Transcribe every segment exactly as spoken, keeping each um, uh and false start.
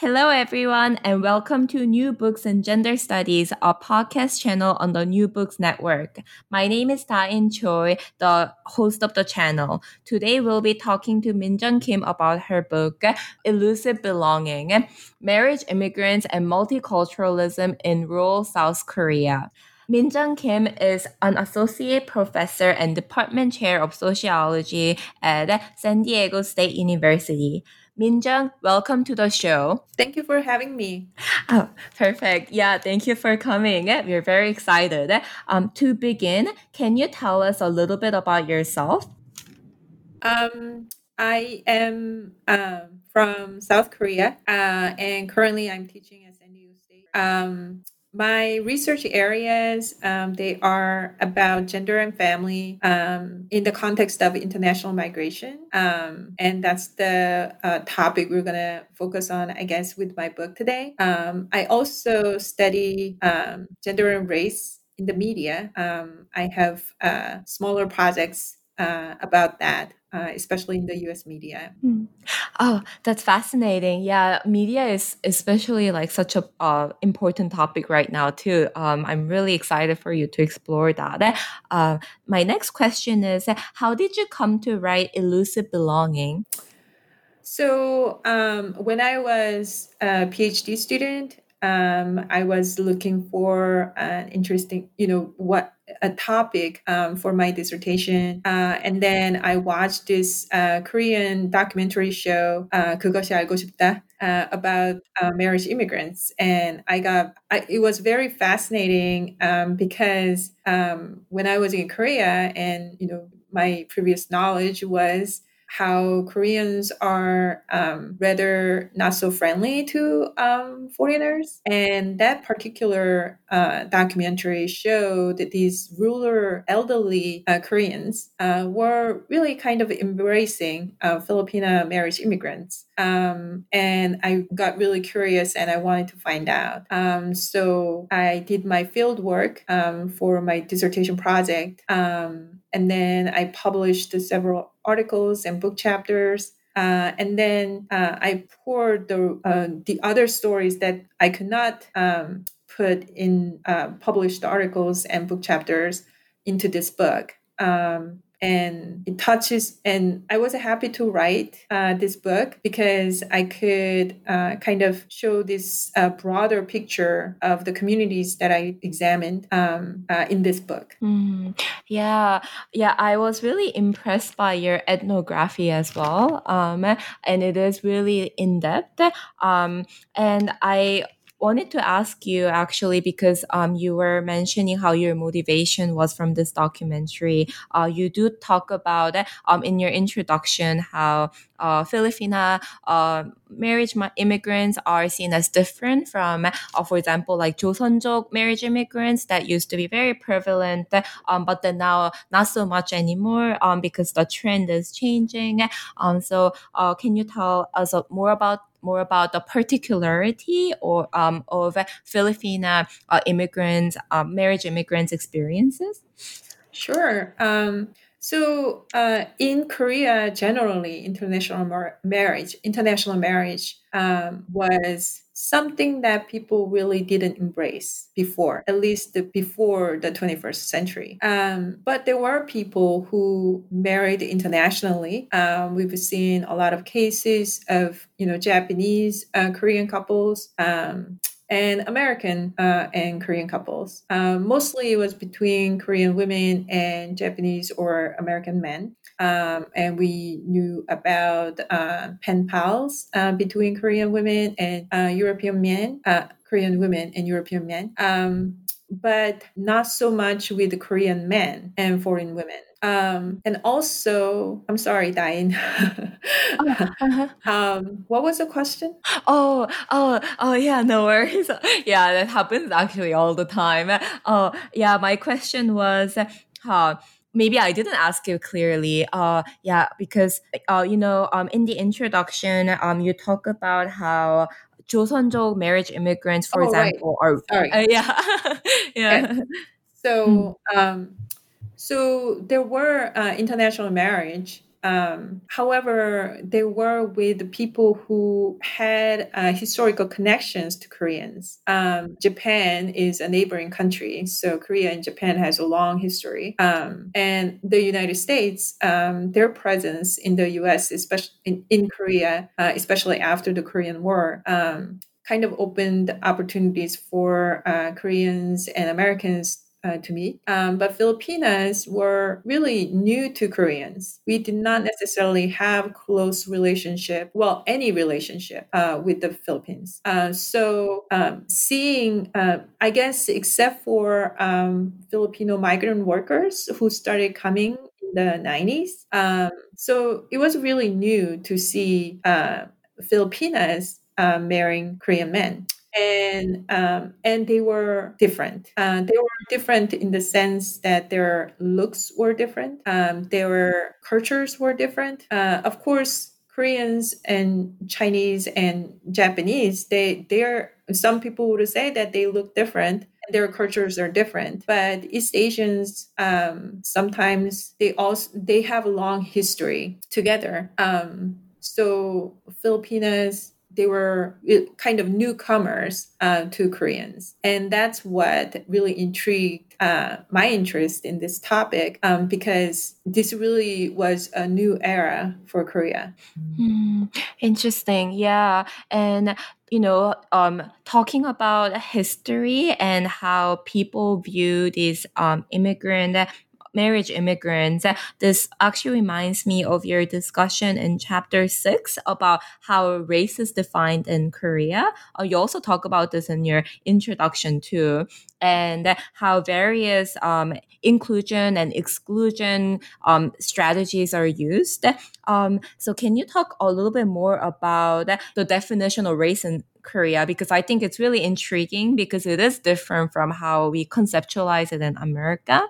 Hello, everyone, and welcome to New Books and Gender Studies, a podcast channel on the New Books Network. My name is Da-In Choi, the host of the channel. Today, we'll be talking to Minjeong Kim about her book, Elusive Belonging, Marriage, Immigrants, and Multiculturalism in Rural South Korea. Minjeong Kim is an associate professor and department chair of sociology at San Diego State University. Minjeong, welcome to the show. Thank you for having me. Oh, perfect. Yeah, thank you for coming. We're very excited. Um, to begin, can you tell us a little bit about yourself? Um, I am uh, from South Korea, uh, and currently I'm teaching at San Diego State. Um, My research areas, um, they are about gender and family um, in the context of international migration. Um, and that's the uh, topic we're going to focus on, I guess, with my book today. Um, I also study um, gender and race in the media. Um, I have uh, smaller projects uh, about that. Uh, especially in the U S media. Mm. Oh, that's fascinating. Yeah, media is especially like such a uh, important topic right now too. Um, I'm really excited for you to explore that. Uh, my next question is, how did you come to write Elusive Belonging? So um, when I was a PhD student, Um, I was looking for an interesting, you know, what a topic um, for my dissertation. Uh, and then I watched this uh, Korean documentary show, uh, Kugo Si Algo Sipda, uh, about uh, marriage immigrants. And I got, I, it was very fascinating um, because um, when I was in Korea and, you know, my previous knowledge was how Koreans are um, rather not so friendly to um, foreigners. And that particular uh, documentary showed that these rural elderly uh, Koreans uh, were really kind of embracing uh, Filipina marriage immigrants. Um, and I got really curious and I wanted to find out. Um, so I did my field work um, for my dissertation project. Um, and then I published several articles and book chapters. Uh, and then uh, I poured the, uh, the other stories that I could not um, put in uh, published articles and book chapters into this book. Um, And it touches, and I was happy to write uh, this book because I could uh, kind of show this uh, broader picture of the communities that I examined um, uh, in this book. Mm, yeah, yeah, I was really impressed by your ethnography as well, um, and it is really in depth. Um, and I. wanted to ask you actually because um, you were mentioning how your motivation was from this documentary. Uh, you do talk about um, in your introduction how uh, Filipina uh, marriage immigrants are seen as different from, uh, for example, like Joseonjok marriage immigrants that used to be very prevalent, um, but then now not so much anymore um, because the trend is changing. Um, so uh, can you tell us more about more about the particularity or um, of Filipina uh, immigrants, uh, marriage immigrants' experiences? Sure. Um, so uh, in Korea, generally, international mar- marriage, international marriage um, was something that people really didn't embrace before, at least the, before the twenty-first century. Um, but there were people who married internationally. Um, we've seen a lot of cases of, you know, Japanese, uh, Korean couples, um, and American uh, and Korean couples. Um, mostly it was between Korean women and Japanese or American men. Um, and we knew about uh, pen pals uh, between Korean women and uh, European men, uh, Korean women and European men, um, but not so much with Korean men and foreign women. Um, and also, I'm sorry, Da-In. oh, uh-huh. um, what was the question? Oh, oh, oh, yeah, no worries. Yeah, that happens actually all the time. Oh, yeah, my question was, uh, maybe I didn't ask you clearly. Uh, yeah, because, uh, you know, um, in the introduction, um, you talk about how Joseonjok marriage immigrants, for oh, example, right. are... Right. Uh, yeah. yeah. Okay. So... Mm. Um, So there were uh, international marriage. Um, however, they were with people who had uh, historical connections to Koreans. Um, Japan is a neighboring country, so Korea and Japan has a long history. Um, and the United States, um, their presence in the U S, especially in, in Korea, uh, especially after the Korean War, um, kind of opened opportunities for uh, Koreans and Americans Uh, to me. Um, but Filipinas were really new to Koreans. We did not necessarily have close relationship, well, any relationship uh, with the Philippines. Uh, so um, seeing, uh, I guess, except for um, Filipino migrant workers who started coming in the nineties. Um, so it was really new to see uh, Filipinas uh, marrying Korean men. And um, and they were different. Uh, they were different in the sense that their looks were different. Um, their cultures were different. Uh, of course, Koreans and Chinese and Japanese, they they're some people would say that they look different. Their cultures are different, but East Asians um, sometimes they also they have a long history together. Um, so Filipinas. They were kind of newcomers uh, to Koreans. And that's what really intrigued uh, my interest in this topic um, because this really was a new era for Korea. Mm, interesting. Yeah. And you know, um, talking about history and how people view these um, immigrant marriage immigrants. This actually reminds me of your discussion in chapter six about how race is defined in Korea. Uh, you also talk about this in your introduction too, and how various um, inclusion and exclusion um, strategies are used. Um, so can you talk a little bit more about the definition of race in Korea, because I think it's really intriguing because it is different from how we conceptualize it in America.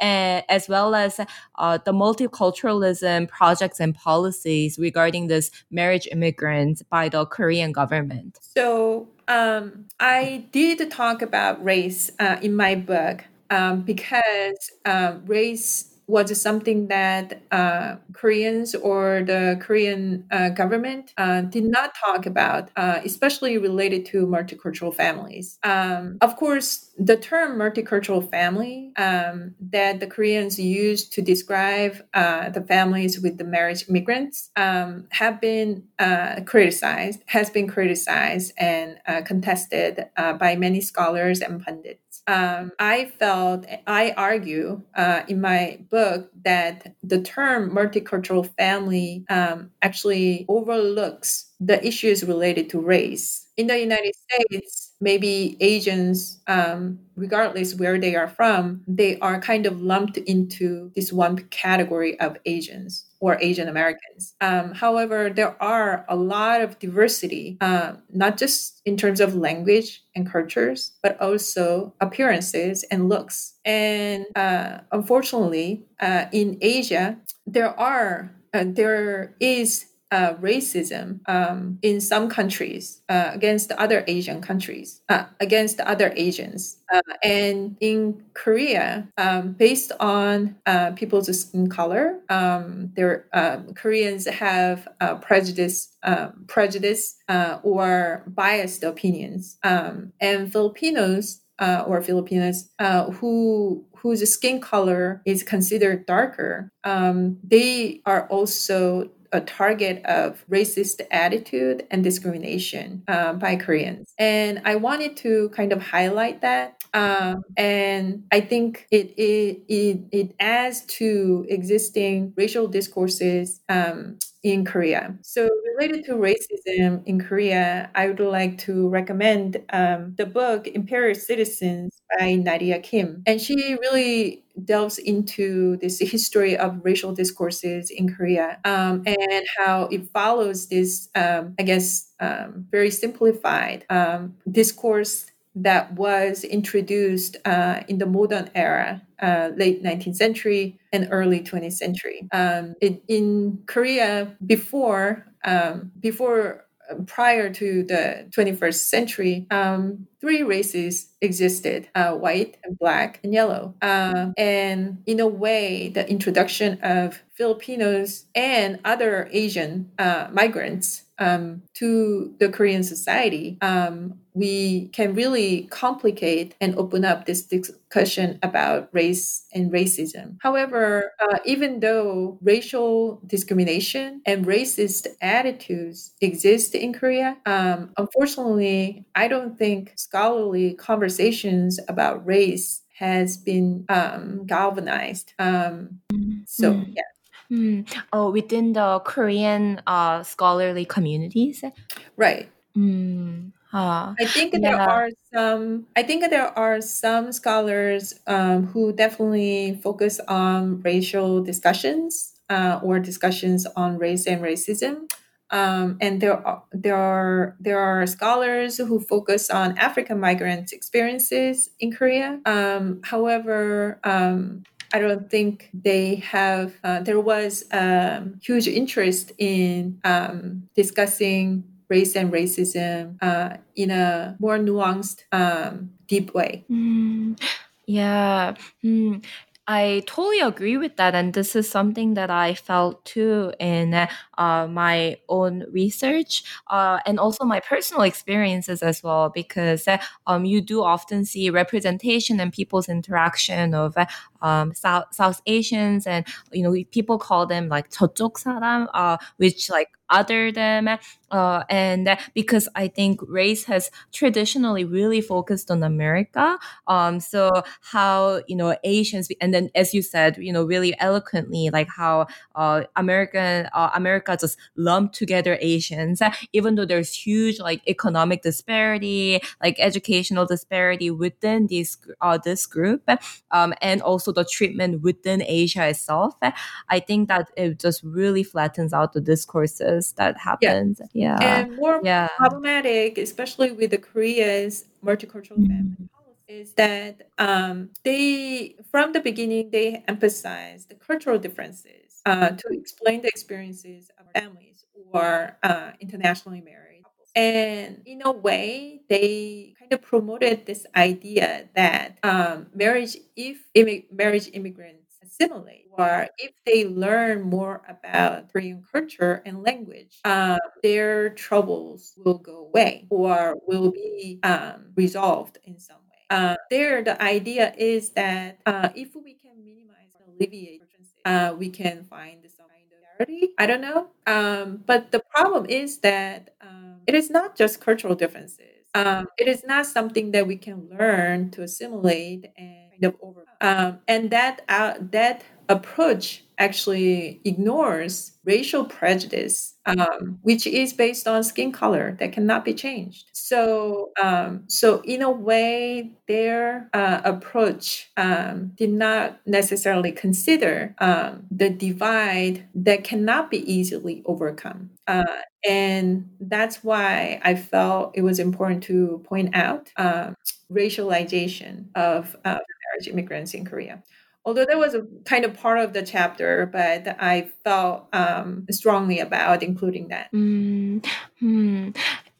Uh, as well as uh, the multiculturalism projects and policies regarding this marriage immigrants by the Korean government. So um, I did talk about race uh, in my book um, because uh, race was something that uh, Koreans or the Korean uh, government uh, did not talk about, uh, especially related to multicultural families. Um, of course, the term multicultural family um, that the Koreans use to describe uh, the families with the marriage immigrants um, have been uh, criticized, has been criticized and uh, contested uh, by many scholars and pundits. Um, I felt, I argue uh, in my book that the term multicultural family um, actually overlooks the issues related to race. In the United States, maybe Asians, um, regardless where they are from, they are kind of lumped into this one category of Asians or Asian Americans. Um, however, there are a lot of diversity, uh, not just in terms of language and cultures, but also appearances and looks. And uh, unfortunately, uh, in Asia, there are uh, there is Uh, racism um, in some countries uh, against other Asian countries, uh, against other Asians. Uh, and in Korea, um, based on uh, people's skin color, um, their um, Koreans have uh, prejudice, uh, prejudice uh, or biased opinions. Um, and Filipinos uh, or Filipinas uh, who whose skin color is considered darker, um, they are also a target of racist attitude and discrimination uh, by Koreans. And I wanted to kind of highlight that. Um, and I think it it it, it adds to existing racial discourses um, in Korea. So related to racism in Korea, I would like to recommend um, the book Imperial Citizens by Nancy Ableman. And she really delves into this history of racial discourses in Korea um, and how it follows this, um, I guess, um, very simplified um, discourse that was introduced uh, in the modern era, uh, late nineteenth century and early twentieth century. Um, it, in Korea, before, um, before prior to the twenty-first century, um, three races existed, uh, white and black and yellow. Uh, and in a way, the introduction of Filipinos and other Asian uh, migrants um, to the Korean society, um, we can really complicate and open up this discussion about race and racism. However, uh, even though racial discrimination and racist attitudes exist in Korea, um, unfortunately, I don't think scholarly conversations about race has been um, galvanized. Um, so, mm. yeah. Mm. Oh, within the Korean uh, scholarly communities? Right. Mm. Uh, I think yeah. there are some. I think there are some scholars um, who definitely focus on racial discussions uh, or discussions on race and racism, um, and there are there are there are scholars who focus on African migrants' experiences in Korea. Um, however. Um, I don't think they have, uh, there was um, huge interest in um, discussing race and racism uh, in a more nuanced, um, deep way. Mm, yeah. Mm. I totally agree with that, and this is something that I felt too in uh, my own research uh, and also my personal experiences as well, because um, you do often see representation and people's interaction of um, South, South Asians, and you know people call them like 저쪽 사람, uh, which like other them, uh, and because I think race has traditionally really focused on America. Um, so how, you know, Asians, and then as you said, you know, really eloquently, like how uh, American, uh, America just lumped together Asians, even though there's huge like economic disparity, like educational disparity within these, uh, this group, um, and also the treatment within Asia itself. I think that it just really flattens out the discourses that happens. Yeah. yeah. And more yeah. problematic, especially with the Korea's multicultural family mm-hmm. policy, is that um, they, from the beginning, they emphasized the cultural differences uh, to explain the experiences of families or uh, internationally married couples. And in a way, they kind of promoted this idea that um, marriage, if imi- marriage immigrants assimilate, or if they learn more about Korean culture and language, um, their troubles will go away or will be um, resolved in some way. Uh, there, the idea is that uh, if we can minimize or alleviate, uh, we can find some kind of charity. I don't know. Um, but the problem is that um, it is not just cultural differences. Um, it is not something that we can learn to assimilate and kind of overcome. Um, and that uh, that approach actually ignores racial prejudice, um, which is based on skin color that cannot be changed. So, um, so in a way, their uh, approach um, did not necessarily consider um, the divide that cannot be easily overcome. Uh, and that's why I felt it was important to point out um, racialization of uh, marriage immigrants in Korea. Although that was a kind of part of the chapter, but I felt um, strongly about including that. Mm-hmm.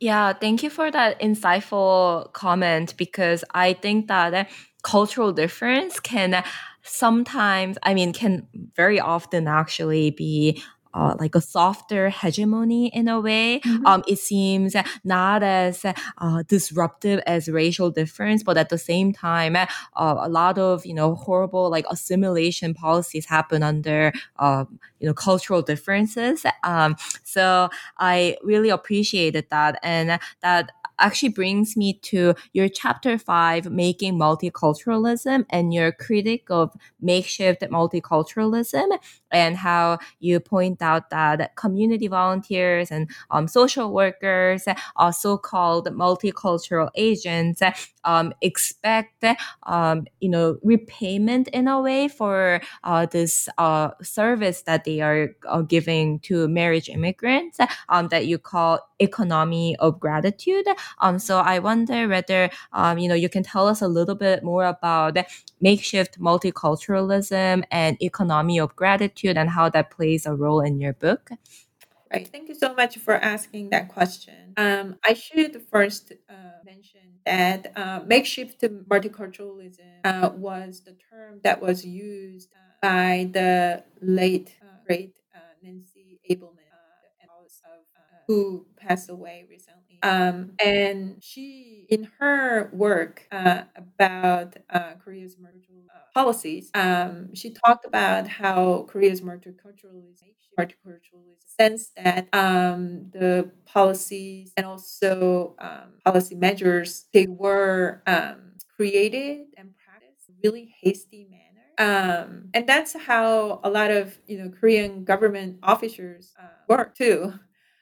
Yeah, thank you for that insightful comment, because I think that cultural difference can sometimes, I mean, can very often actually be Uh, like a softer hegemony in a way. Mm-hmm. Um, it seems not as uh, disruptive as racial difference, but at the same time, uh, a lot of, you know, horrible like assimilation policies happen under, um, you know, cultural differences. Um, so I really appreciated that, and that actually brings me to your chapter five, Making Multiculturalism, and your critique of makeshift multiculturalism, and how you point out uh, that community volunteers and um, social workers, uh, so-called multicultural agents, um, expect um, you know repayment in a way for uh, this uh, service that they are uh, giving to marriage immigrants um, that you call economy of gratitude. Um, so I wonder whether um, you know you can tell us a little bit more about makeshift multiculturalism and economy of gratitude and how that plays a role in your book. Right. Thank you so much for asking that question. Um, I should first uh, mention that uh, makeshift multiculturalism uh, was the term that was used uh, by the late uh, great uh, Nancy Ableman, uh, and also, uh, who passed away recently. Um, and she, in her work uh, about uh, Korea's multicultural uh, policies, um, she talked about how Korea's multiculturalism multiculturalism sense that um, the policies and also um, policy measures, they were um, created and practiced in a really hasty manner. Um, and that's how a lot of you know Korean government officers uh, work too.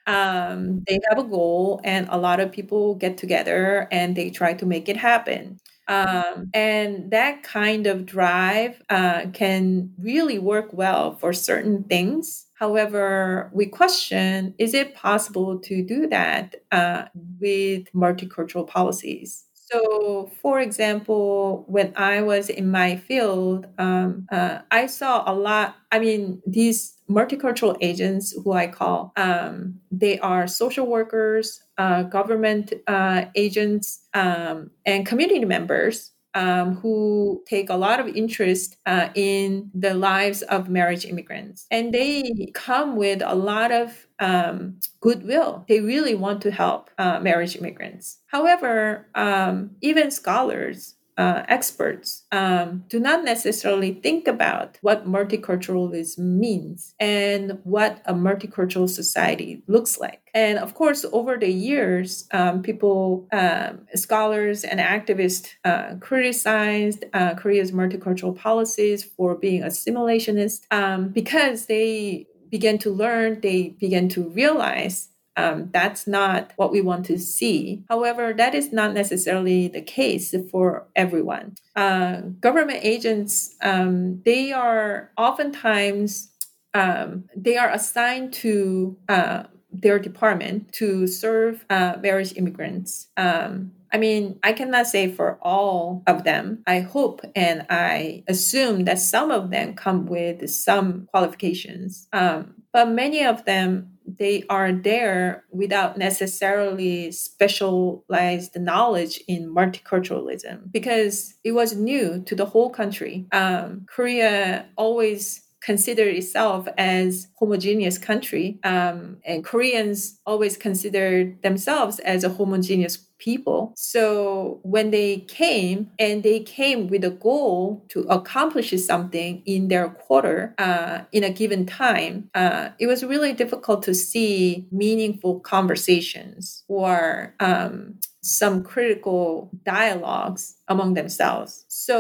Um, they have a goal, and a lot of people get together and they try to make it happen. Um, and that kind of drive uh, can really work well for certain things. However, we question, is it possible to do that uh, with multicultural policies? So, for example, when I was in my field, um, uh, I saw a lot, I mean, these multicultural agents who I call, um, they are social workers, uh, government uh, agents, um, and community members um, who take a lot of interest uh, in the lives of marriage immigrants. And they come with a lot of um, goodwill. They really want to help uh, marriage immigrants. However, um, even scholars, Uh, experts um, do not necessarily think about what multiculturalism means and what a multicultural society looks like. And of course, over the years, um, people, um, scholars and activists uh, criticized uh, Korea's multicultural policies for being assimilationist um, because they began to learn, they began to realize Um, that's not what we want to see. However, that is not necessarily the case for everyone. Uh, government agents, um, they are oftentimes, um, they are assigned to uh, their department to serve uh, marriage immigrants. Um, I mean, I cannot say for all of them. I hope and I assume that some of them come with some qualifications. Um, but many of them, they are there without necessarily specialized knowledge in multiculturalism because it was new to the whole country. Um, Korea always considered itself as a homogeneous country, um, and Koreans always considered themselves as a homogeneous people. So when they came, and they came with a goal to accomplish something in their quarter uh, in a given time, uh, it was really difficult to see meaningful conversations or um, some critical dialogues among themselves. So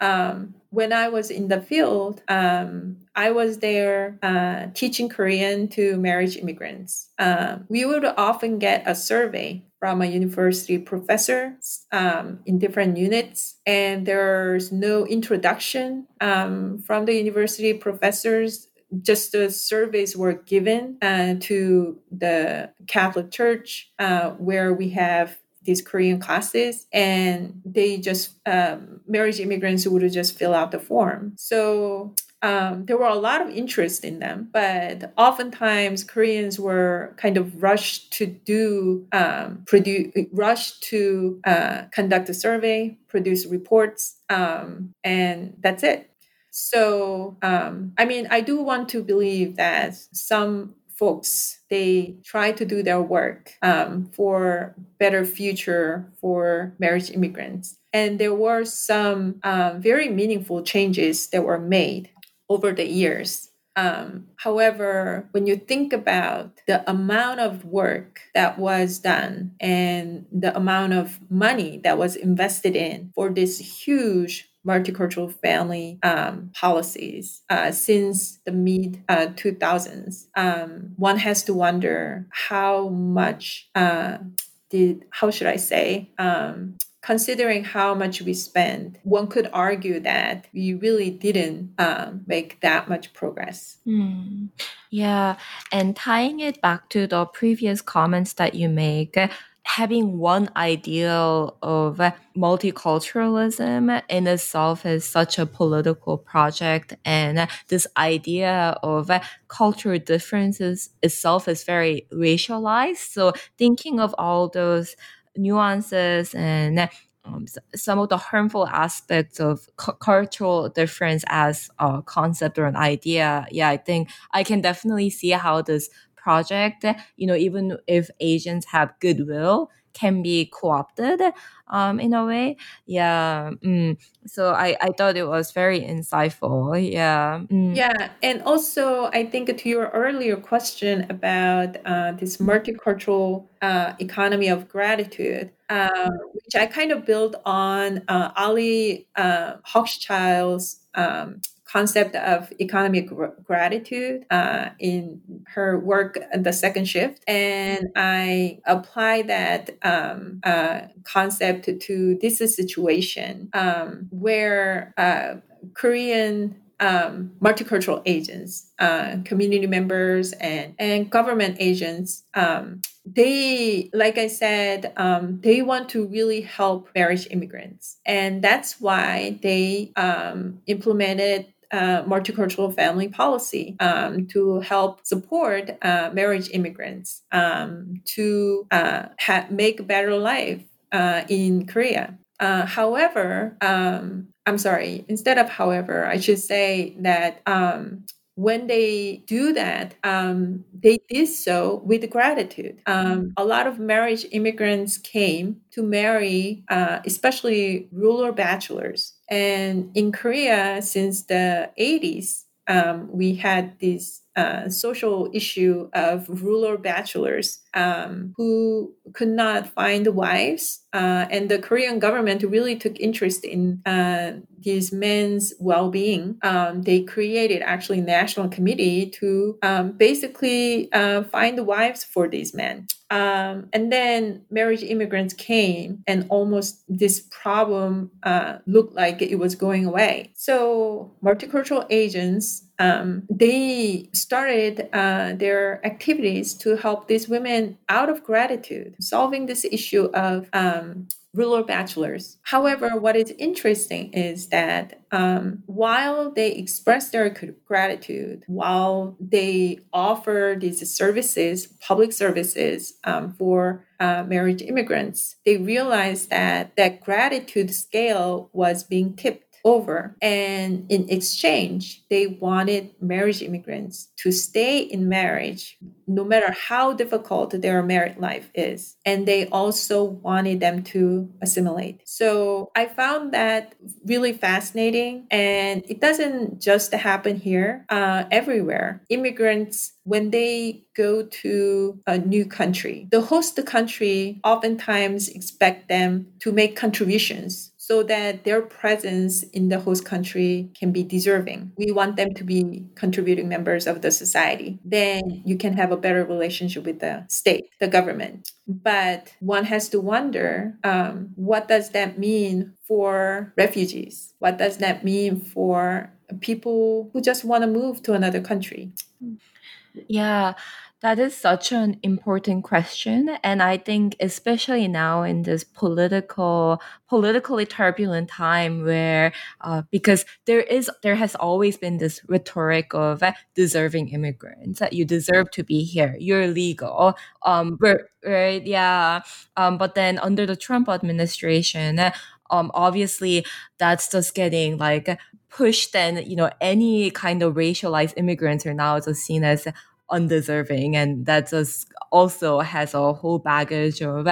um, when I was in the field, um, I was there uh, teaching Korean to marriage immigrants. Uh, we would often get a survey from a university professor um, in different units, and there's no introduction um, from the university professors. Just the surveys were given uh, to the Catholic Church uh, where we have these Korean classes, and they just, um, marriage immigrants would just fill out the form. So um, there were a lot of interest in them, but oftentimes Koreans were kind of rushed to do, um, produce, rushed to uh, conduct a survey, produce reports, um, and that's it. So, um, I mean, I do want to believe that some folks, they try to do their work um, for better future for marriage immigrants. And there were some uh, very meaningful changes that were made over the years. Um, however, when you think about the amount of work that was done and the amount of money that was invested in for this huge multicultural family um, policies uh, since the mid two thousands, uh, um, one has to wonder how much uh, did, how should I say, um, considering how much we spend, one could argue that we really didn't um, make that much progress. Mm. Yeah. And tying it back to the previous comments that you make, having one ideal of multiculturalism in itself is such a political project. And this idea of cultural differences itself is very racialized. So thinking of all those nuances and um, some of the harmful aspects of cu- cultural difference as a concept or an idea, yeah, I think I can definitely see how this project, you know, even if Asians have goodwill, can be co-opted um, in a way. Yeah. Mm. So I, I thought it was very insightful. Yeah. Mm. Yeah. And also, I think to your earlier question about uh, this multicultural uh, economy of gratitude, uh, which I kind of built on uh, Ali uh, Hochschild's um concept of economic gratitude uh, in her work, The Second Shift. And I apply that um, uh, concept to this situation um, where uh, Korean um, multicultural agents, uh, community members and, and government agents, um, they, like I said, um, they want to really help marriage immigrants. And that's why they um, implemented Uh, multicultural family policy um, to help support uh, marriage immigrants um, to uh, ha- make a better life uh, in Korea. Uh, however, um, I'm sorry, instead of however, I should say that um, when they do that, um, they did so with gratitude. Um, a lot of marriage immigrants came to marry, uh, especially rural bachelors. And in Korea, since the eighties, um, we had this uh, social issue of rural bachelors um, who could not find wives. Uh, and the Korean government really took interest in uh, these men's well-being. Um, they created actually a national committee to um, basically uh, find wives for these men. Um, and then marriage immigrants came and almost this problem uh, looked like it was going away. So multicultural agents, um, they started uh, their activities to help these women out of gratitude, solving this issue of um, rural bachelors. However, what is interesting is that um, while they express their gratitude, while they offer these services, public services um, for uh, marriage immigrants, they realized that that gratitude scale was being tipped over. And in exchange, they wanted marriage immigrants to stay in marriage, no matter how difficult their married life is. And they also wanted them to assimilate. So I found that really fascinating. And it doesn't just happen here, uh, everywhere. Immigrants, when they go to a new country, the host country oftentimes expect them to make contributions so that their presence in the host country can be deserving. We want them to be contributing members of the society. Then you can have a better relationship with the state, the government. But one has to wonder, um, what does that mean for refugees? What does that mean for people who just want to move to another country? Yeah. That is such an important question. And I think especially now in this political, politically turbulent time where, uh, because there is, there has always been this rhetoric of uh, deserving immigrants, that you deserve to be here, you're legal, um, right? Yeah. Um, but then under the Trump administration, um, obviously that's just getting like pushed, and, you know, any kind of racialized immigrants are now just seen as undeserving, and that just also has a whole baggage of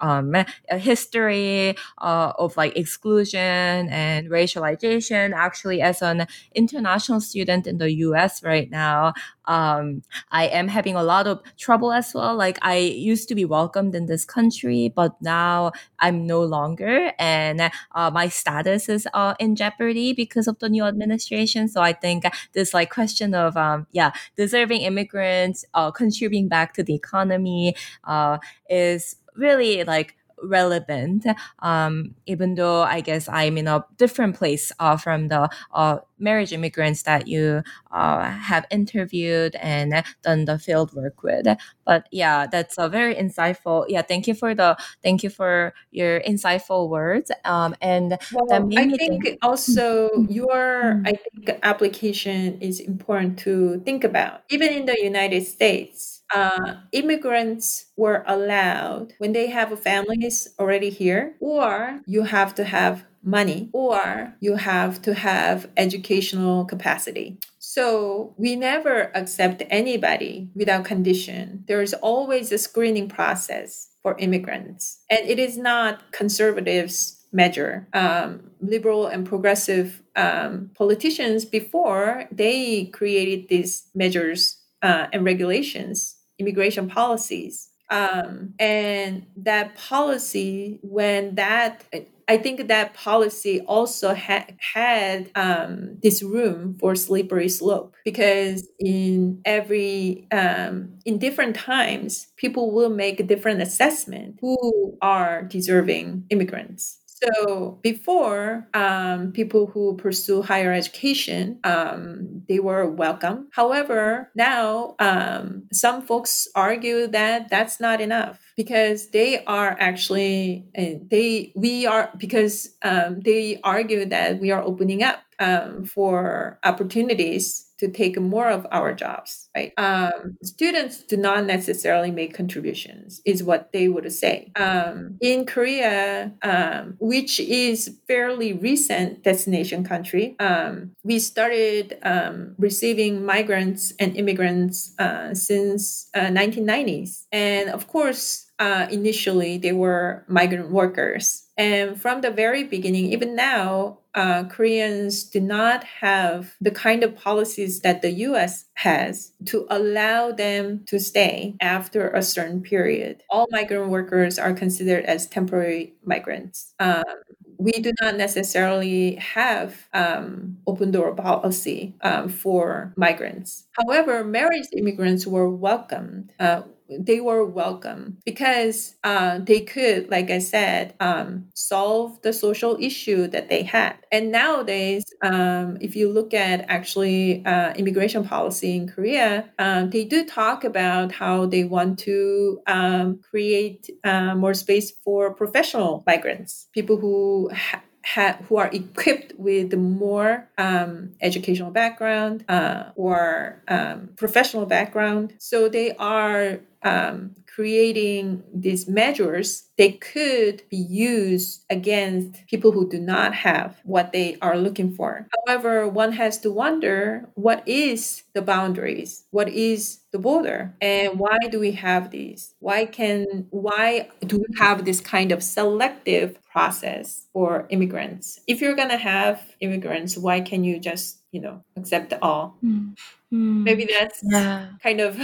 um, a history uh, of like exclusion and racialization. Actually, as an international student in the U S right now, Um, I am having a lot of trouble as well. Like, I used to be welcomed in this country, but now I'm no longer. And uh, my status is uh, in jeopardy because of the new administration. So I think this like question of, um, yeah, deserving immigrants uh, contributing back to the economy uh, is really like relevant, um, even though I guess I'm in a different place uh, from the uh, marriage immigrants that you uh, have interviewed and done the field work with. But yeah, that's a very insightful. Yeah, thank you for the thank you for your insightful words. Um, and well, that made I me think, think also your I think application is important to think about, even in the United States. Uh, immigrants were allowed when they have families already here, or you have to have money, or you have to have educational capacity. So we never accept anybody without condition. There is always a screening process for immigrants. And it is not conservatives' measure. Um, liberal and progressive um, politicians before, they created these measures uh, and regulations, immigration policies. Um, and that policy, when that, I think that policy also ha- had um, this room for slippery slope, because in every, um, in different times, people will make a different assessment who are deserving immigrants. So before, um, people who pursue higher education, um, they were welcome. However, now um, some folks argue that that's not enough, because they are actually they we are because um, they argue that we are opening up um, for opportunities to take more of our jobs, right? Um, students do not necessarily make contributions, is what they would say. Um, in Korea, um, which is fairly recent destination country, um, we started um, receiving migrants and immigrants uh, since uh, nineteen nineties. And of course, Uh, initially, they were migrant workers. And from the very beginning, even now, uh, Koreans do not have the kind of policies that the U S has to allow them to stay after a certain period. All migrant workers are considered as temporary migrants. Um, we do not necessarily have um, open door policy um, for migrants. However, married immigrants were welcomed. Uh, They were welcome because uh, they could, like I said, um, solve the social issue that they had. And nowadays, um, if you look at actually uh, immigration policy in Korea, um, they do talk about how they want to um, create uh, more space for professional migrants, people who ha- Ha, who are equipped with more um, educational background uh, or um, professional background. So they are um, creating these measures that could be used against people who do not have what they are looking for. However, one has to wonder, what is the boundaries? What is the border? And why do we have these? Why can, why do we have this kind of selective process for immigrants? If you're going to have immigrants, why can you just, you know, accept all? Mm. Mm. Maybe that's yeah. kind of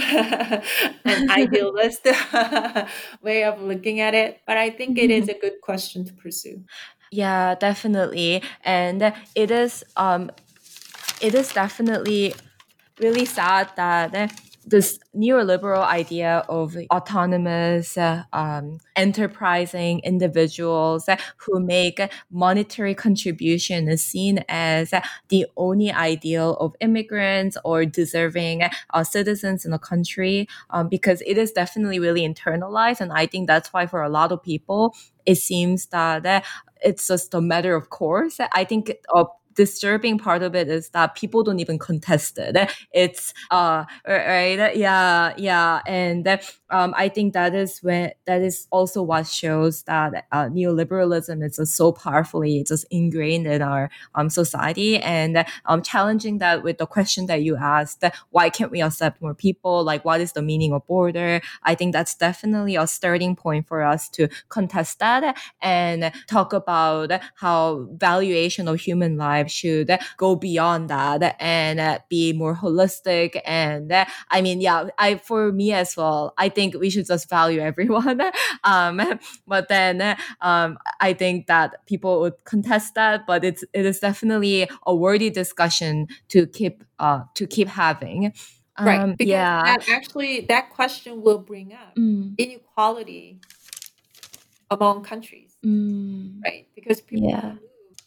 an idealist way of looking at it. But I think mm-hmm. it is a good question to pursue. Yeah, definitely. And it is, um, it is definitely really sad that uh, this neoliberal idea of autonomous, uh, um, enterprising individuals who make monetary contribution is seen as the only ideal of immigrants or deserving uh, citizens in a country, um, because it is definitely really internalized. And I think that's why for a lot of people, it seems that uh, it's just a matter of course. I think uh, disturbing part of it is that people don't even contest it. It's uh right yeah yeah and um I think that is when that is also what shows that uh, neoliberalism is just so powerfully just ingrained in our um society. And um challenging that with the question that you asked, why can't we accept more people, like what is the meaning of border, I think that's definitely a starting point for us to contest that and talk about how valuation of human life should go beyond that and be more holistic. And I mean, yeah, I for me as well, I think we should just value everyone. um, but then um, I think that people would contest that, but it's it is definitely a worthy discussion to keep uh, to keep having. Right, um, because yeah. that actually that question will bring up mm. inequality among countries, mm. right? Because people yeah. move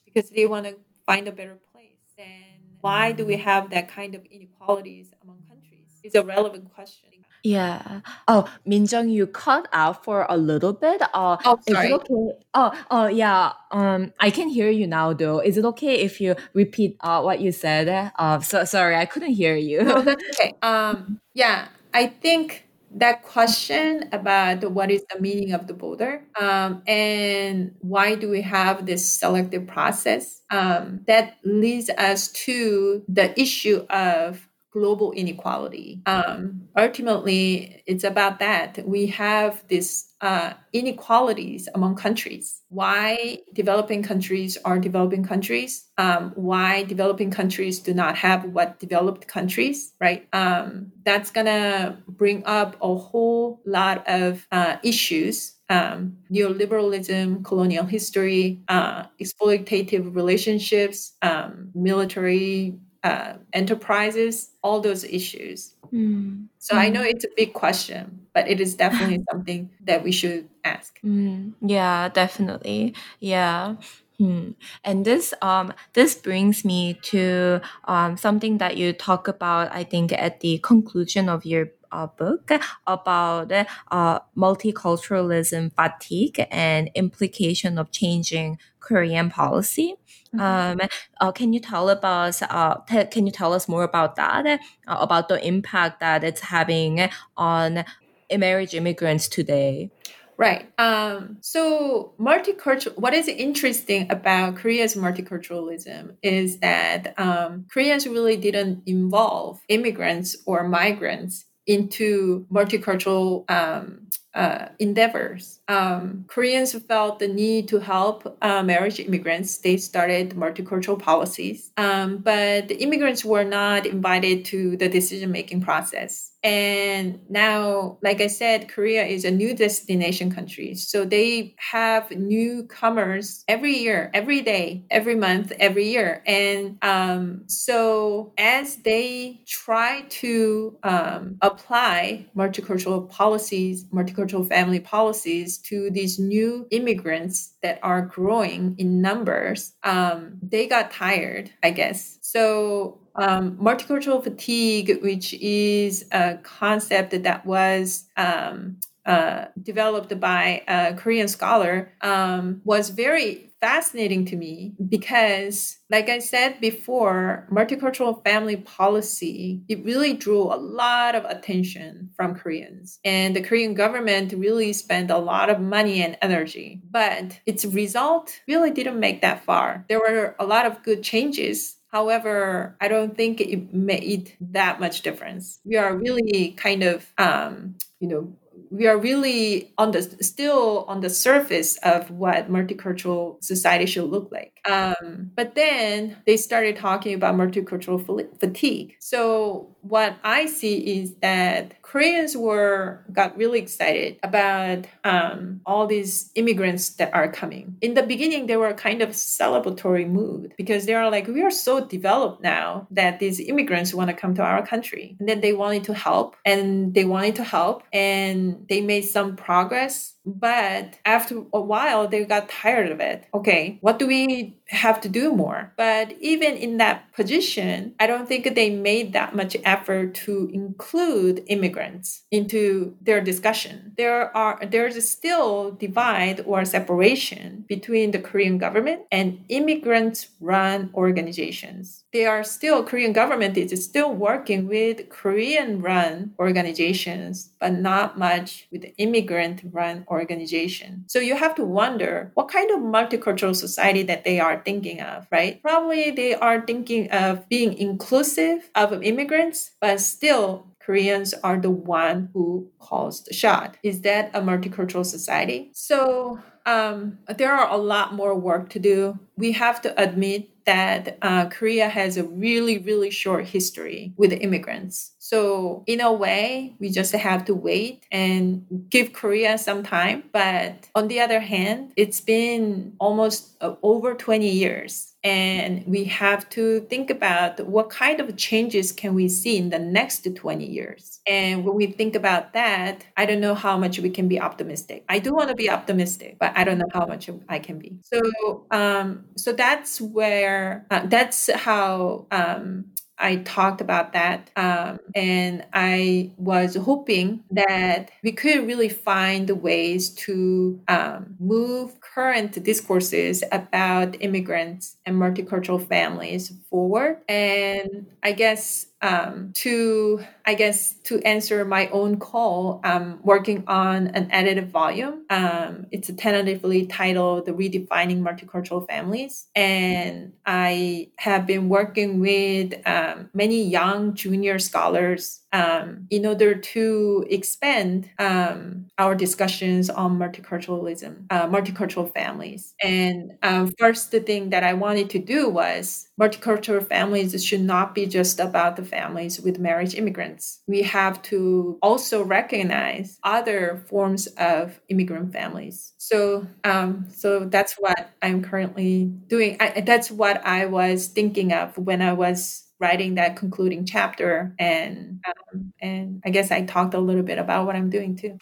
because they want to find a better place. And why do we have that kind of inequalities among countries? It's a relevant question. Yeah. Oh, Minjeong, you cut out for a little bit. Uh, oh, sorry. Is it okay? Oh, oh, yeah. Um, I can hear you now, though. Is it okay if you repeat uh what you said? Uh, so sorry, I couldn't hear you. No, that's okay. Um, yeah, I think that question about what is the meaning of the border, um, and why do we have this selective process, um, that leads us to the issue of global inequality. Um, ultimately, it's about that. We have these uh, inequalities among countries. Why developing countries are developing countries? Um, why developing countries do not have what developed countries, right? Um, that's going to bring up a whole lot of uh, issues. Um, neoliberalism, colonial history, uh, exploitative relationships, um, military Uh, enterprises, all those issues. Mm. So mm. I know it's a big question, but it is definitely something that we should ask. Mm. Yeah, definitely. Yeah. Hmm. And this um this brings me to um something that you talk about, I think, at the conclusion of your uh, book about uh multiculturalism fatigue and implication of changing Korean policy. Mm-hmm. Um, uh, can you tell us? Uh, t- can you tell us more about that? Uh, about the impact that it's having on marriage immigrants today? Right. Um, so multicultural. What is interesting about Korea's multiculturalism is that um, Koreans really didn't involve immigrants or migrants into multicultural um, uh, endeavors. Um, Koreans felt the need to help uh, marriage immigrants. They started multicultural policies, um, but the immigrants were not invited to the decision-making process. And now, like I said, Korea is a new destination country. So they have newcomers every year, every day, every month, every year. And um, so as they try to um, apply multicultural policies, multicultural family policies to these new immigrants that are growing in numbers, um, they got tired, I guess. So Um, multicultural fatigue, which is a concept that was um, uh, developed by a Korean scholar, um, was very fascinating to me because, like I said before, multicultural family policy, it really drew a lot of attention from Koreans. And the Korean government really spent a lot of money and energy, but its result really didn't make that far. There were a lot of good changes. However, I don't think it made that much difference. We are really kind of, um, you know, we are really on the still on the surface of what multicultural society should look like. Um, but then they started talking about multicultural fatigue. So what I see is that Koreans were got really excited about um, all these immigrants that are coming. In the beginning, they were kind of celebratory mood because they are like, we are so developed now that these immigrants want to come to our country. And then they wanted to help and they wanted to help and they made some progress. But after a while, they got tired of it. Okay, what do we have to do more? But even in that position, I don't think they made that much effort to include immigrants into their discussion. There are there's still divide or separation between the Korean government and immigrant-run organizations. They are still, Korean government is still working with Korean-run organizations, but not much with immigrant-run organization. So you have to wonder what kind of multicultural society that they are thinking of, right? Probably they are thinking of being inclusive of immigrants, but still Koreans are the one who calls the shot. Is that a multicultural society? So um, there are a lot more work to do. We have to admit that uh, Korea has a really, really short history with immigrants. So in a way, we just have to wait and give Korea some time. But on the other hand, it's been almost uh, over twenty years. And we have to think about what kind of changes can we see in the next twenty years. And when we think about that, I don't know how much we can be optimistic. I do want to be optimistic, but I don't know how much I can be. So, um, so that's where, uh, that's how... Um, I talked about that, um, and I was hoping that we could really find ways to um, move current discourses about immigrants and multicultural families forward. And I guess um, to I guess to answer my own call, I'm working on an edited volume. Um, it's tentatively titled "Redefining Multicultural Families," and I have been working with Um, many young junior scholars um, in order to expand um, our discussions on multiculturalism, uh, multicultural families. And um, first, the thing that I wanted to do was multicultural families should not be just about the families with marriage immigrants. We have to also recognize other forms of immigrant families. So, um, so that's what I'm currently doing. I, that's what I was thinking of when I was writing that concluding chapter. And um, and I guess I talked a little bit about what I'm doing too.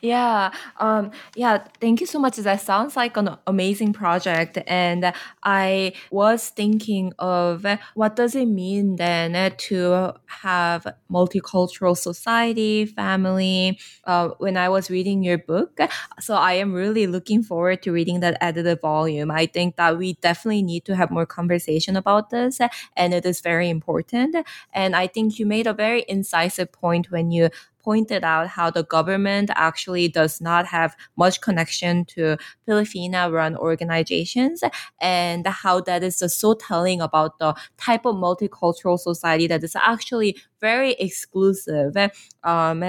yeah. Um, yeah. Thank you so much. That sounds like an amazing project. And I was thinking of what does it mean then to have multicultural society, family, uh, when I was reading your book. So I am really looking forward to reading that edited volume. I think that we definitely need to have more conversation about this. And it is very very important. And I think you made a very incisive point when you pointed out how the government actually does not have much connection to Filipina-run organizations, and how that is just so telling about the type of multicultural society that is actually very exclusive. Um,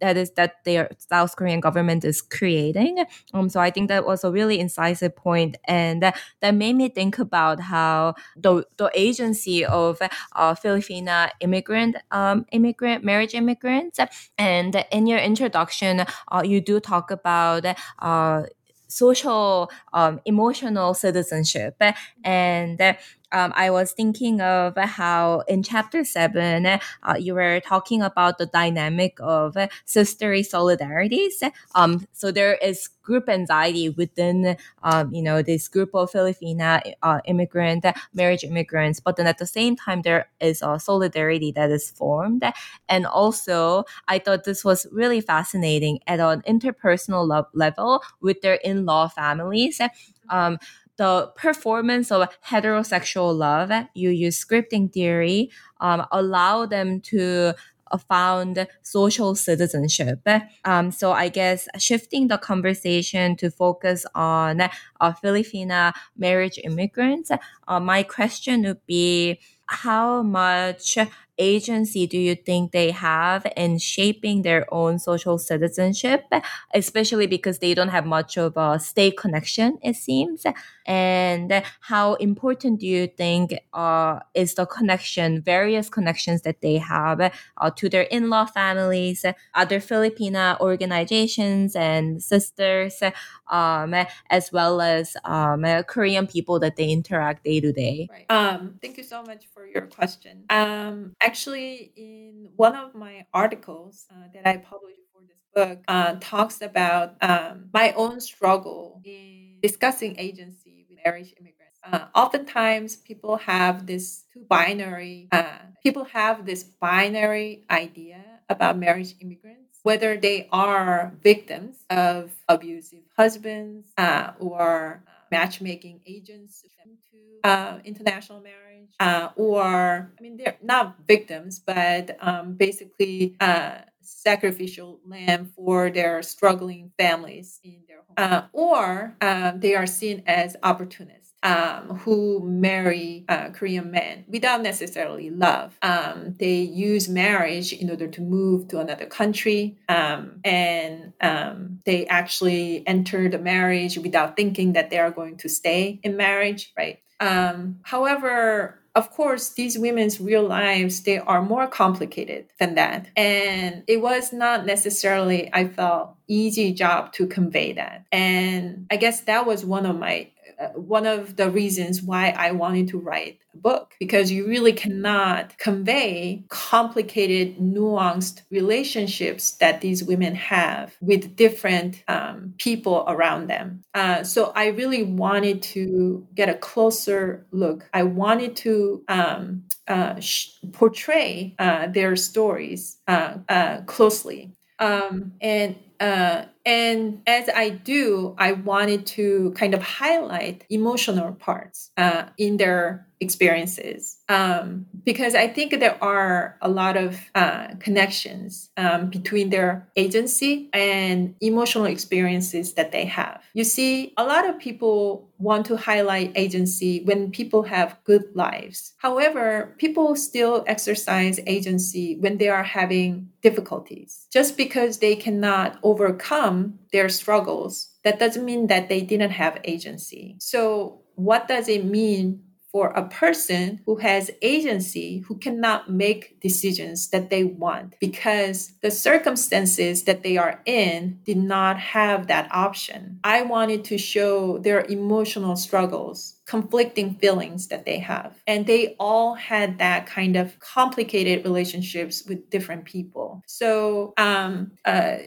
that is that their South Korean government is creating. Um, so I think that was a really incisive point, and that, that made me think about how the the agency of uh, Filipina immigrant, um, immigrant marriage immigrants. And in your introduction, uh, you do talk about uh, social, um, emotional citizenship, and uh, Um, I was thinking of how in chapter seven, uh, you were talking about the dynamic of sisterly solidarities. Um, so there is group anxiety within, um, you know, this group of Filipina uh, immigrant, marriage immigrants. But then at the same time, there is a solidarity that is formed. And also, I thought this was really fascinating at an interpersonal lo- level with their in-law families. Um, The performance of heterosexual love, you use scripting theory, um, allow them to uh, found social citizenship. Um, so I guess shifting the conversation to focus on uh, Filipina marriage immigrants, uh, my question would be, how much agency do you think they have in shaping their own social citizenship, especially because they don't have much of a state connection, it seems? And how important do you think uh, is the connection, various connections that they have uh, to their in-law families, other Filipina organizations and sisters, um, as well as um, Korean people that they interact day to day? Um, thank you so much for your question. Um, Actually, in one of my articles uh, that I published for this book, uh, talks about um, my own struggle in discussing agency with marriage immigrants. Uh, oftentimes, people have this two binary. Uh, people have this binary idea about marriage immigrants, whether they are victims of abusive husbands uh, or uh, matchmaking agents to uh, international marriage, uh, or I mean, they're not victims, but um, basically uh, sacrificial lamb for their struggling families in their home, uh, or um, they are seen as opportunists um, who marry uh, Korean men without necessarily love. Um, they use marriage in order to move to another country, um, and um, they actually enter the marriage without thinking that they are going to stay in marriage, right? Um, however, of course, these women's real lives, they are more complicated than that. And it was not necessarily, I felt, easy job to convey that. And I guess that was one of my uh, one of the reasons why I wanted to write a book, because you really cannot convey complicated, nuanced relationships that these women have with different um, people around them. Uh, so I really wanted to get a closer look. I wanted to um, uh, sh- portray uh, their stories uh, uh, closely. Um, and uh, and as I do, I wanted to kind of highlight emotional parts uh, in their experiences, um, because I think there are a lot of uh, connections um, between their agency and emotional experiences that they have. You see, a lot of people want to highlight agency when people have good lives. However, people still exercise agency when they are having difficulties. Just because they cannot overcome their struggles, that doesn't mean that they didn't have agency. So what does it mean for a person who has agency, who cannot make decisions that they want because the circumstances that they are in did not have that option? I wanted to show their emotional struggles, conflicting feelings that they have. And they all had that kind of complicated relationships with different people. So, um, uh,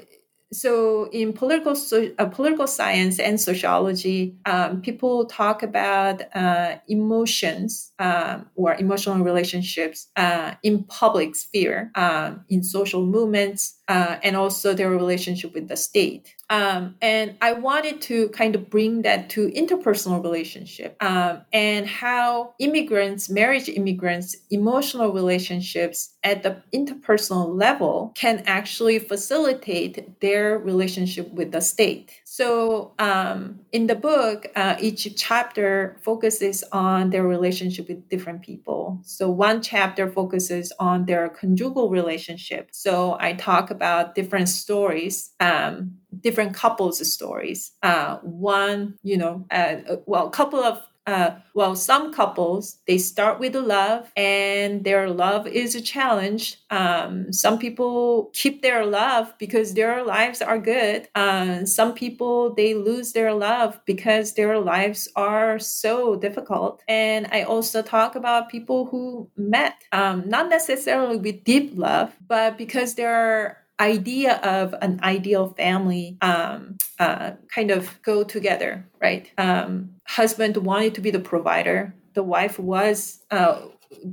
So in political so, uh, political science and sociology, um, people talk about uh, emotions um, or emotional relationships uh, in public sphere, um, in social movements, uh, and also their relationship with the state. Um, and I wanted to kind of bring that to interpersonal relationship um, and how immigrants, marriage immigrants, emotional relationships at the interpersonal level can actually facilitate their relationship with the state. So um, in the book, uh, each chapter focuses on their relationship with different people. So one chapter focuses on their conjugal relationship. So I talk about different stories, um, different couples' stories. Uh, one, you know, uh, well, couple of, uh, well, some couples, they start with love and their love is a challenge. Um, some people keep their love because their lives are good. Uh, some people, they lose their love because their lives are so difficult. And I also talk about people who met, um, not necessarily with deep love, but because there are idea of an ideal family um, uh, kind of go together, right? Um, husband wanted to be the provider. The wife was, uh,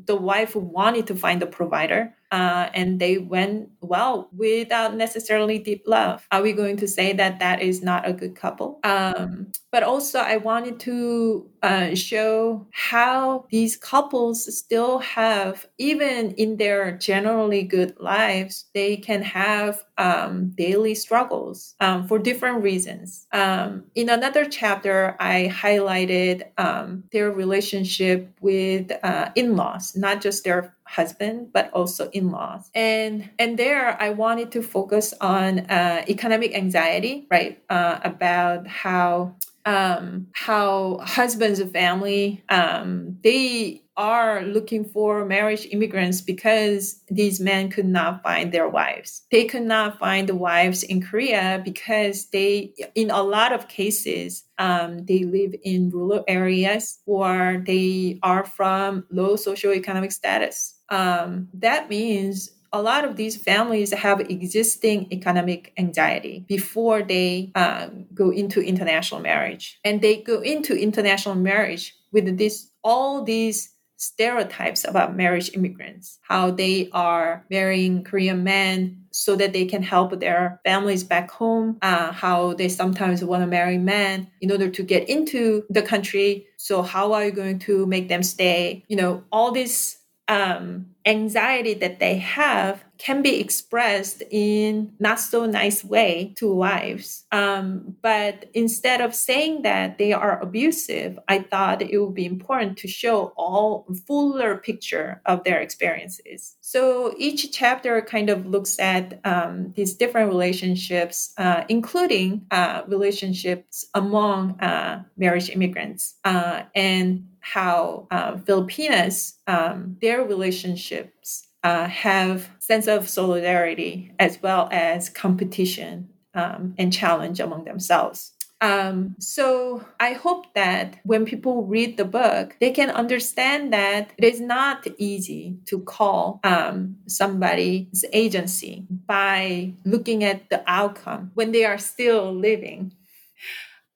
the wife wanted to find the provider. Uh, and they went well without necessarily deep love. Are we going to say that that is not a good couple? Um, but also I wanted to uh, show how these couples still have, even in their generally good lives, they can have um, daily struggles um, for different reasons. Um, in another chapter, I highlighted um, their relationship with uh, in-laws, not just their husband, but also in-laws. And and there I wanted to focus on uh, economic anxiety, right? Uh, about how um, how husbands and family, um, they are looking for marriage immigrants because these men could not find their wives. They could not find the wives in Korea because they, in a lot of cases, um, they live in rural areas or they are from low socioeconomic status. Um, that means a lot of these families have existing economic anxiety before they uh, go into international marriage. And they go into international marriage with this, all these stereotypes about marriage immigrants, how they are marrying Korean men so that they can help their families back home, uh, how they sometimes want to marry men in order to get into the country. So how are you going to make them stay? You know, all these um, anxiety that they have can be expressed in not so nice way to wives. Um, but instead of saying that they are abusive, I thought it would be important to show all fuller picture of their experiences. So each chapter kind of looks at um, these different relationships, uh, including uh, relationships among uh, marriage immigrants uh, and how uh, Filipinas, um, their relationships uh, have sense of solidarity as well as competition um, and challenge among themselves. Um, so I hope that when people read the book, they can understand that it is not easy to call um, somebody's agency by looking at the outcome when they are still living.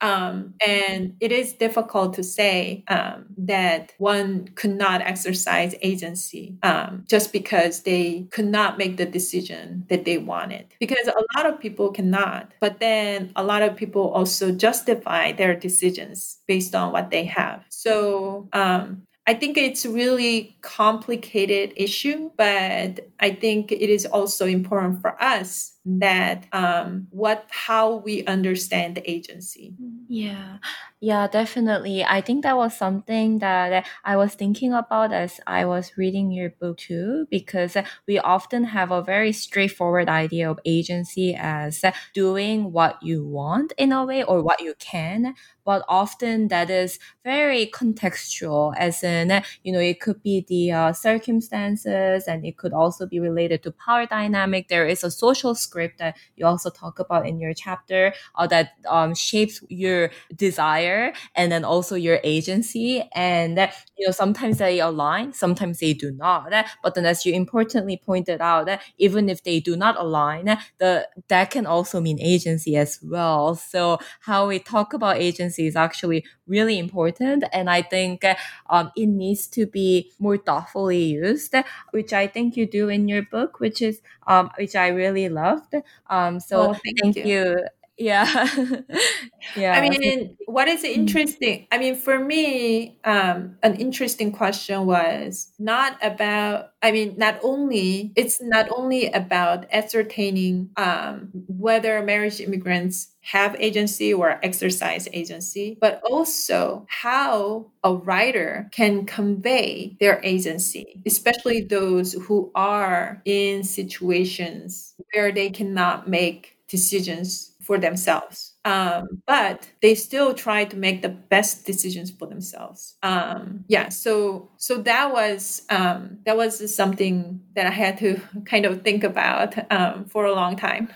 Um, and it is difficult to say um, that one could not exercise agency um, just because they could not make the decision that they wanted. Because a lot of people cannot, but then a lot of people also justify their decisions based on what they have. So um, I think it's a really complicated issue, but I think it is also important for us that um, what how we understand the agency. Yeah, yeah, definitely. I think that was something that I was thinking about as I was reading your book too, because we often have a very straightforward idea of agency as doing what you want in a way or what you can, but often that is very contextual, as in, you know, it could be the uh, circumstances, and it could also be related to power dynamic. There is a social script that you also talk about in your chapter uh, that um, shapes your desire and then also your agency, and that, you know, sometimes they align, sometimes they do not, but then as you importantly pointed out, that even if they do not align, the that can also mean agency as well. So how we talk about agency is actually really important, and I think um, it needs to be more thoughtfully used, which I think you do in your book, which is um, which I really loved. Um, so oh, thank, thank you. you. Yeah. yeah. I mean, what is interesting? I mean, for me, um, an interesting question was not about, I mean, not only, it's not only about ascertaining um, whether marriage immigrants have agency or exercise agency, but also how a writer can convey their agency, especially those who are in situations where they cannot make decisions for themselves. Um, but they still try to make the best decisions for themselves. Um, yeah, so so that was um, that was something that I had to kind of think about um, for a long time.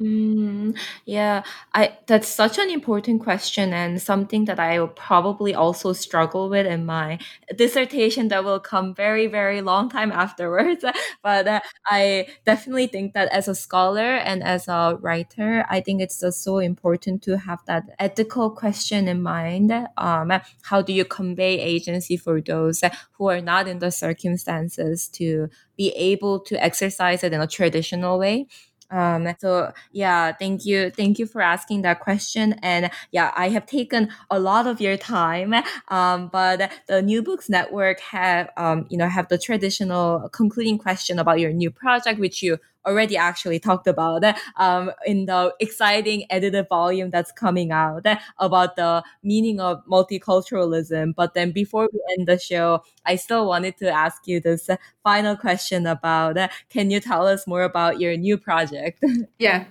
Mm, yeah, I that's such an important question, and something that I will probably also struggle with in my dissertation that will come very, very long time afterwards. But uh, I definitely think that as a scholar and as a writer, I think it's just so important to have that ethical question in mind. Um, how do you convey agency for those who are not in the circumstances to be able to exercise it in a traditional way? Um, so yeah, thank you. Thank you for asking that question. And yeah, I have taken a lot of your time. Um, but the New Books Network have, um, you know, have the traditional concluding question about your new project, which you already actually talked about um, in the exciting edited volume that's coming out about the meaning of multiculturalism. But then before we end the show, I still wanted to ask you this final question about, uh, can you tell us more about your new project? Yeah.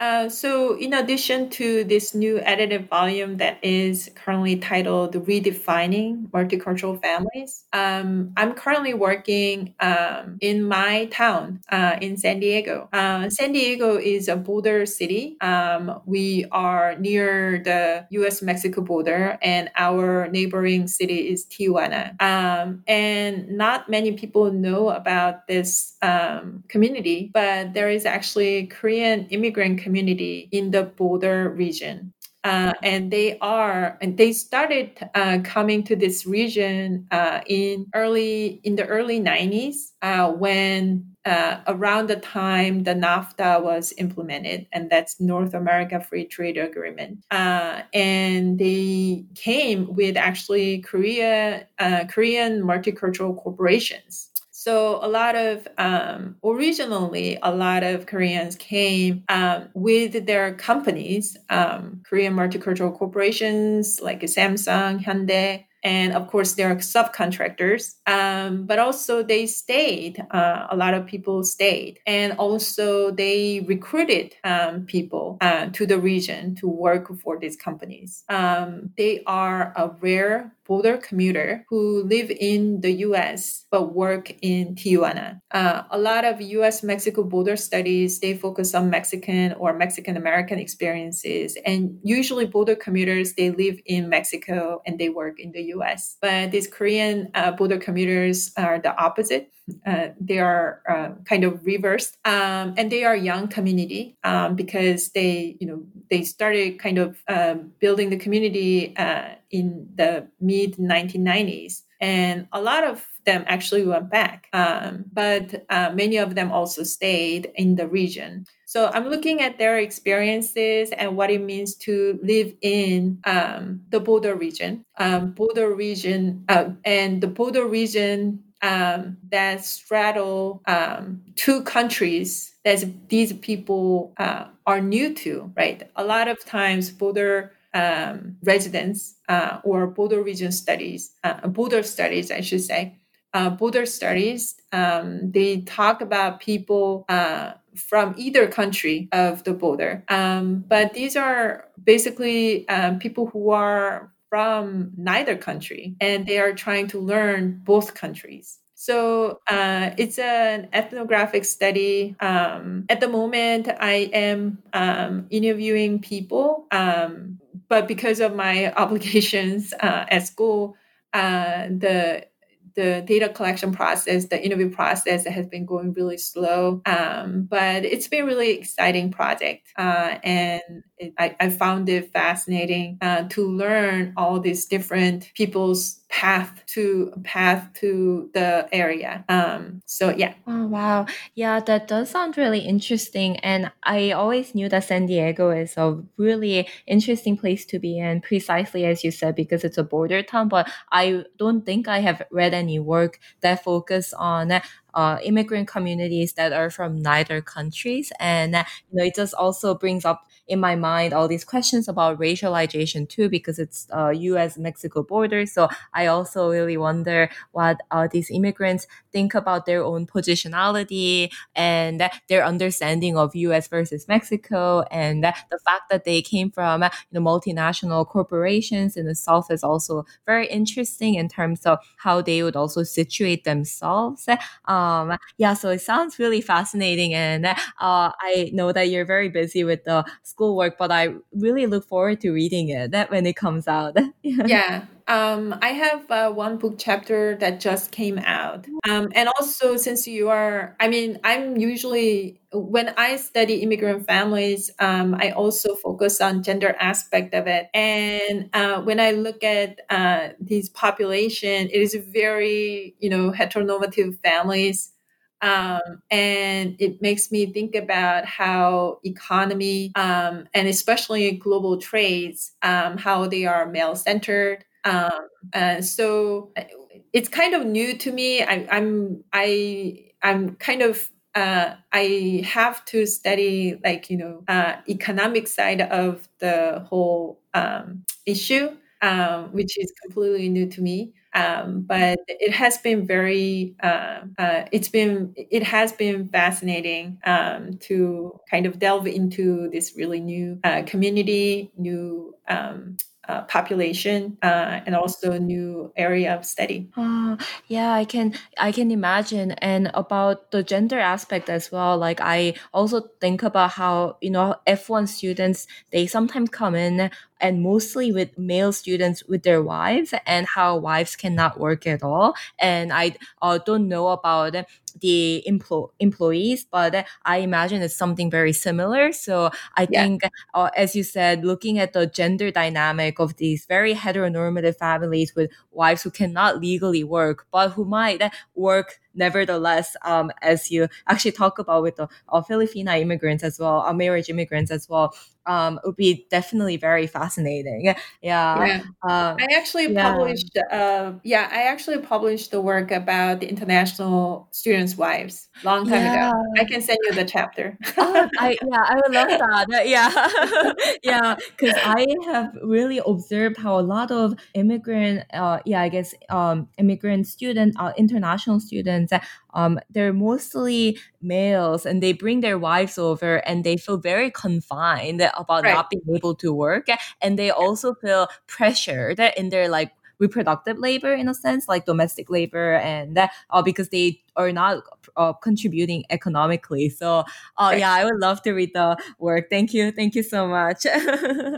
Uh, so in addition to this new edited volume that is currently titled Redefining Multicultural Families, um, I'm currently working um, in my town uh, in San Diego. Uh, San Diego is a border city. Um, we are near the U S Mexico border, and our neighboring city is Tijuana. Um, and not many people know about this um, community, but there is actually Korean immigrant community community in the border region. Uh, and they are, and they started uh, coming to this region uh, in early, in the early nineties, uh, when uh, around the time the NAFTA was implemented, and that's North America Free Trade Agreement. Uh, and they came with actually Korea, uh, Korean multicultural corporations. So a lot of, um, originally, a lot of Koreans came um, with their companies, um, Korean multicultural corporations like Samsung, Hyundai, and of course, there are subcontractors, um, but also they stayed. Uh, a lot of people stayed. And also they recruited um, people uh, to the region to work for these companies. Um, they are a rare border commuter who live in the U S but work in Tijuana. Uh, a lot of U S Mexico border studies, they focus on Mexican or Mexican-American experiences. And usually border commuters, they live in Mexico and they work in the U S. But these Korean uh, border commuters are the opposite. Uh, they are uh, kind of reversed, um, and they are a young community um, because they, you know, they started kind of uh, building the community uh, in the mid nineteen nineties, and a lot of them actually went back, um, but uh, many of them also stayed in the region. So I'm looking at their experiences and what it means to live in um, the border region, um, border region, uh, and the border region. Um, that straddle um, two countries that these people uh, are new to, right? A lot of times border um, residents uh, or border region studies, uh, border studies, I should say, uh, border studies, um, they talk about people uh, from either country of the border. Um, but these are basically um, people who are from neither country, and they are trying to learn both countries. So uh, it's an ethnographic study. Um, at the moment, I am um, interviewing people, um, but because of my obligations uh, at school, uh, the the data collection process, the interview process has been going really slow, um, but it's been a really exciting project. Uh, and it, I, I found it fascinating uh, to learn all these different people's path to path to the area. Um, so, yeah. Oh, wow. Yeah, that does sound really interesting. And I always knew that San Diego is a really interesting place to be in, precisely as you said, because it's a border town, but I don't think I have read any work that focus on uh, immigrant communities that are from neither countries. And you know, it just also brings up in my mind all these questions about racialization too, because it's uh, U S Mexico border. So I also really wonder what uh, these immigrants think about their own positionality and their understanding of U S versus Mexico. And the fact that they came from you know, multinational corporations in the South is also very interesting in terms of how they would also situate themselves. Um, yeah, so it sounds really fascinating. And uh, I know that you're very busy with the schoolwork, but I really look forward to reading it when it comes out. Yeah. Um, I have uh, one book chapter that just came out. Um, and also, since you are, I mean, I'm usually, when I study immigrant families, um, I also focus on gender aspect of it. And uh, when I look at uh, these population, it is very, you know, heteronormative families. Um, and it makes me think about how economy um, and especially global trades, um, how they are male-centered. Um, uh, so it's kind of new to me. I, I'm, I, I'm kind of, uh, I have to study like, you know, uh, economic side of the whole, um, issue, um, which is completely new to me. Um, but it has been very, uh, uh, it's been, it has been fascinating um, to kind of delve into this really new uh, community, new um Uh, population uh, and also new area of study. Uh, yeah, I can I can imagine. And about the gender aspect as well, like I also think about how, you know, F one students, they sometimes come in and mostly with male students with their wives, and how wives cannot work at all. And I uh, don't know about the empl- employees, but I imagine it's something very similar. So I yeah. think, uh, as you said, looking at the gender dynamic of these very heteronormative families with wives who cannot legally work, but who might work nevertheless, um, as you actually talk about with the uh, Filipina immigrants as well, uh, marriage immigrants as well, um, it would be definitely very fascinating. Yeah. yeah. Uh, I actually yeah. published, uh, yeah, I actually published the work about the international students' wives long time yeah. ago. I can send you the chapter. oh, I, yeah, I would love that. Yeah. yeah. Because I have really observed how a lot of immigrant, uh, yeah, I guess um, immigrant students, uh, international students, um, they're mostly males and they bring their wives over and they feel very confined about right. not being able to work. And they also feel pressured in their like reproductive labor in a sense, like domestic labor, and that uh, because they are not uh, contributing economically. So, uh, right. yeah, I would love to read the work. Thank you. Thank you so much. You're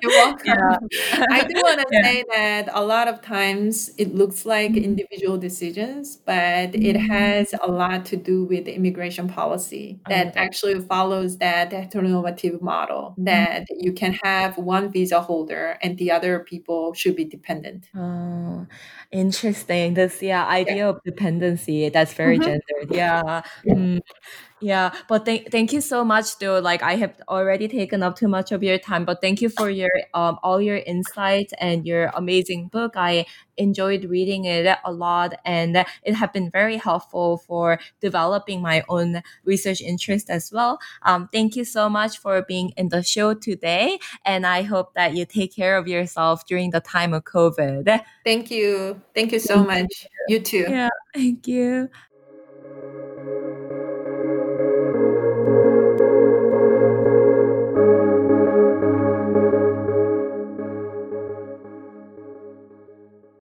welcome. Yeah. I do want to yeah. say that a lot of times it looks like individual decisions, but it has a lot to do with the immigration policy that okay. actually follows that heteronormative model that mm-hmm. you can have one visa holder and the other people should be dependent. Oh, interesting. This yeah idea yeah. of dependency, that's very mm-hmm. gendered. Yeah. Mm. Yeah. But thank thank you so much, though. Like, I have already taken up too much of your time, but thank you for your um all your insights and your amazing book. I enjoyed reading it a lot, and it have been very helpful for developing my own research interest as well. Um, thank you so much for being in the show today, and I hope that you take care of yourself during the time of COVID. Thank you. Thank you so much. You too. Yeah. Thank you.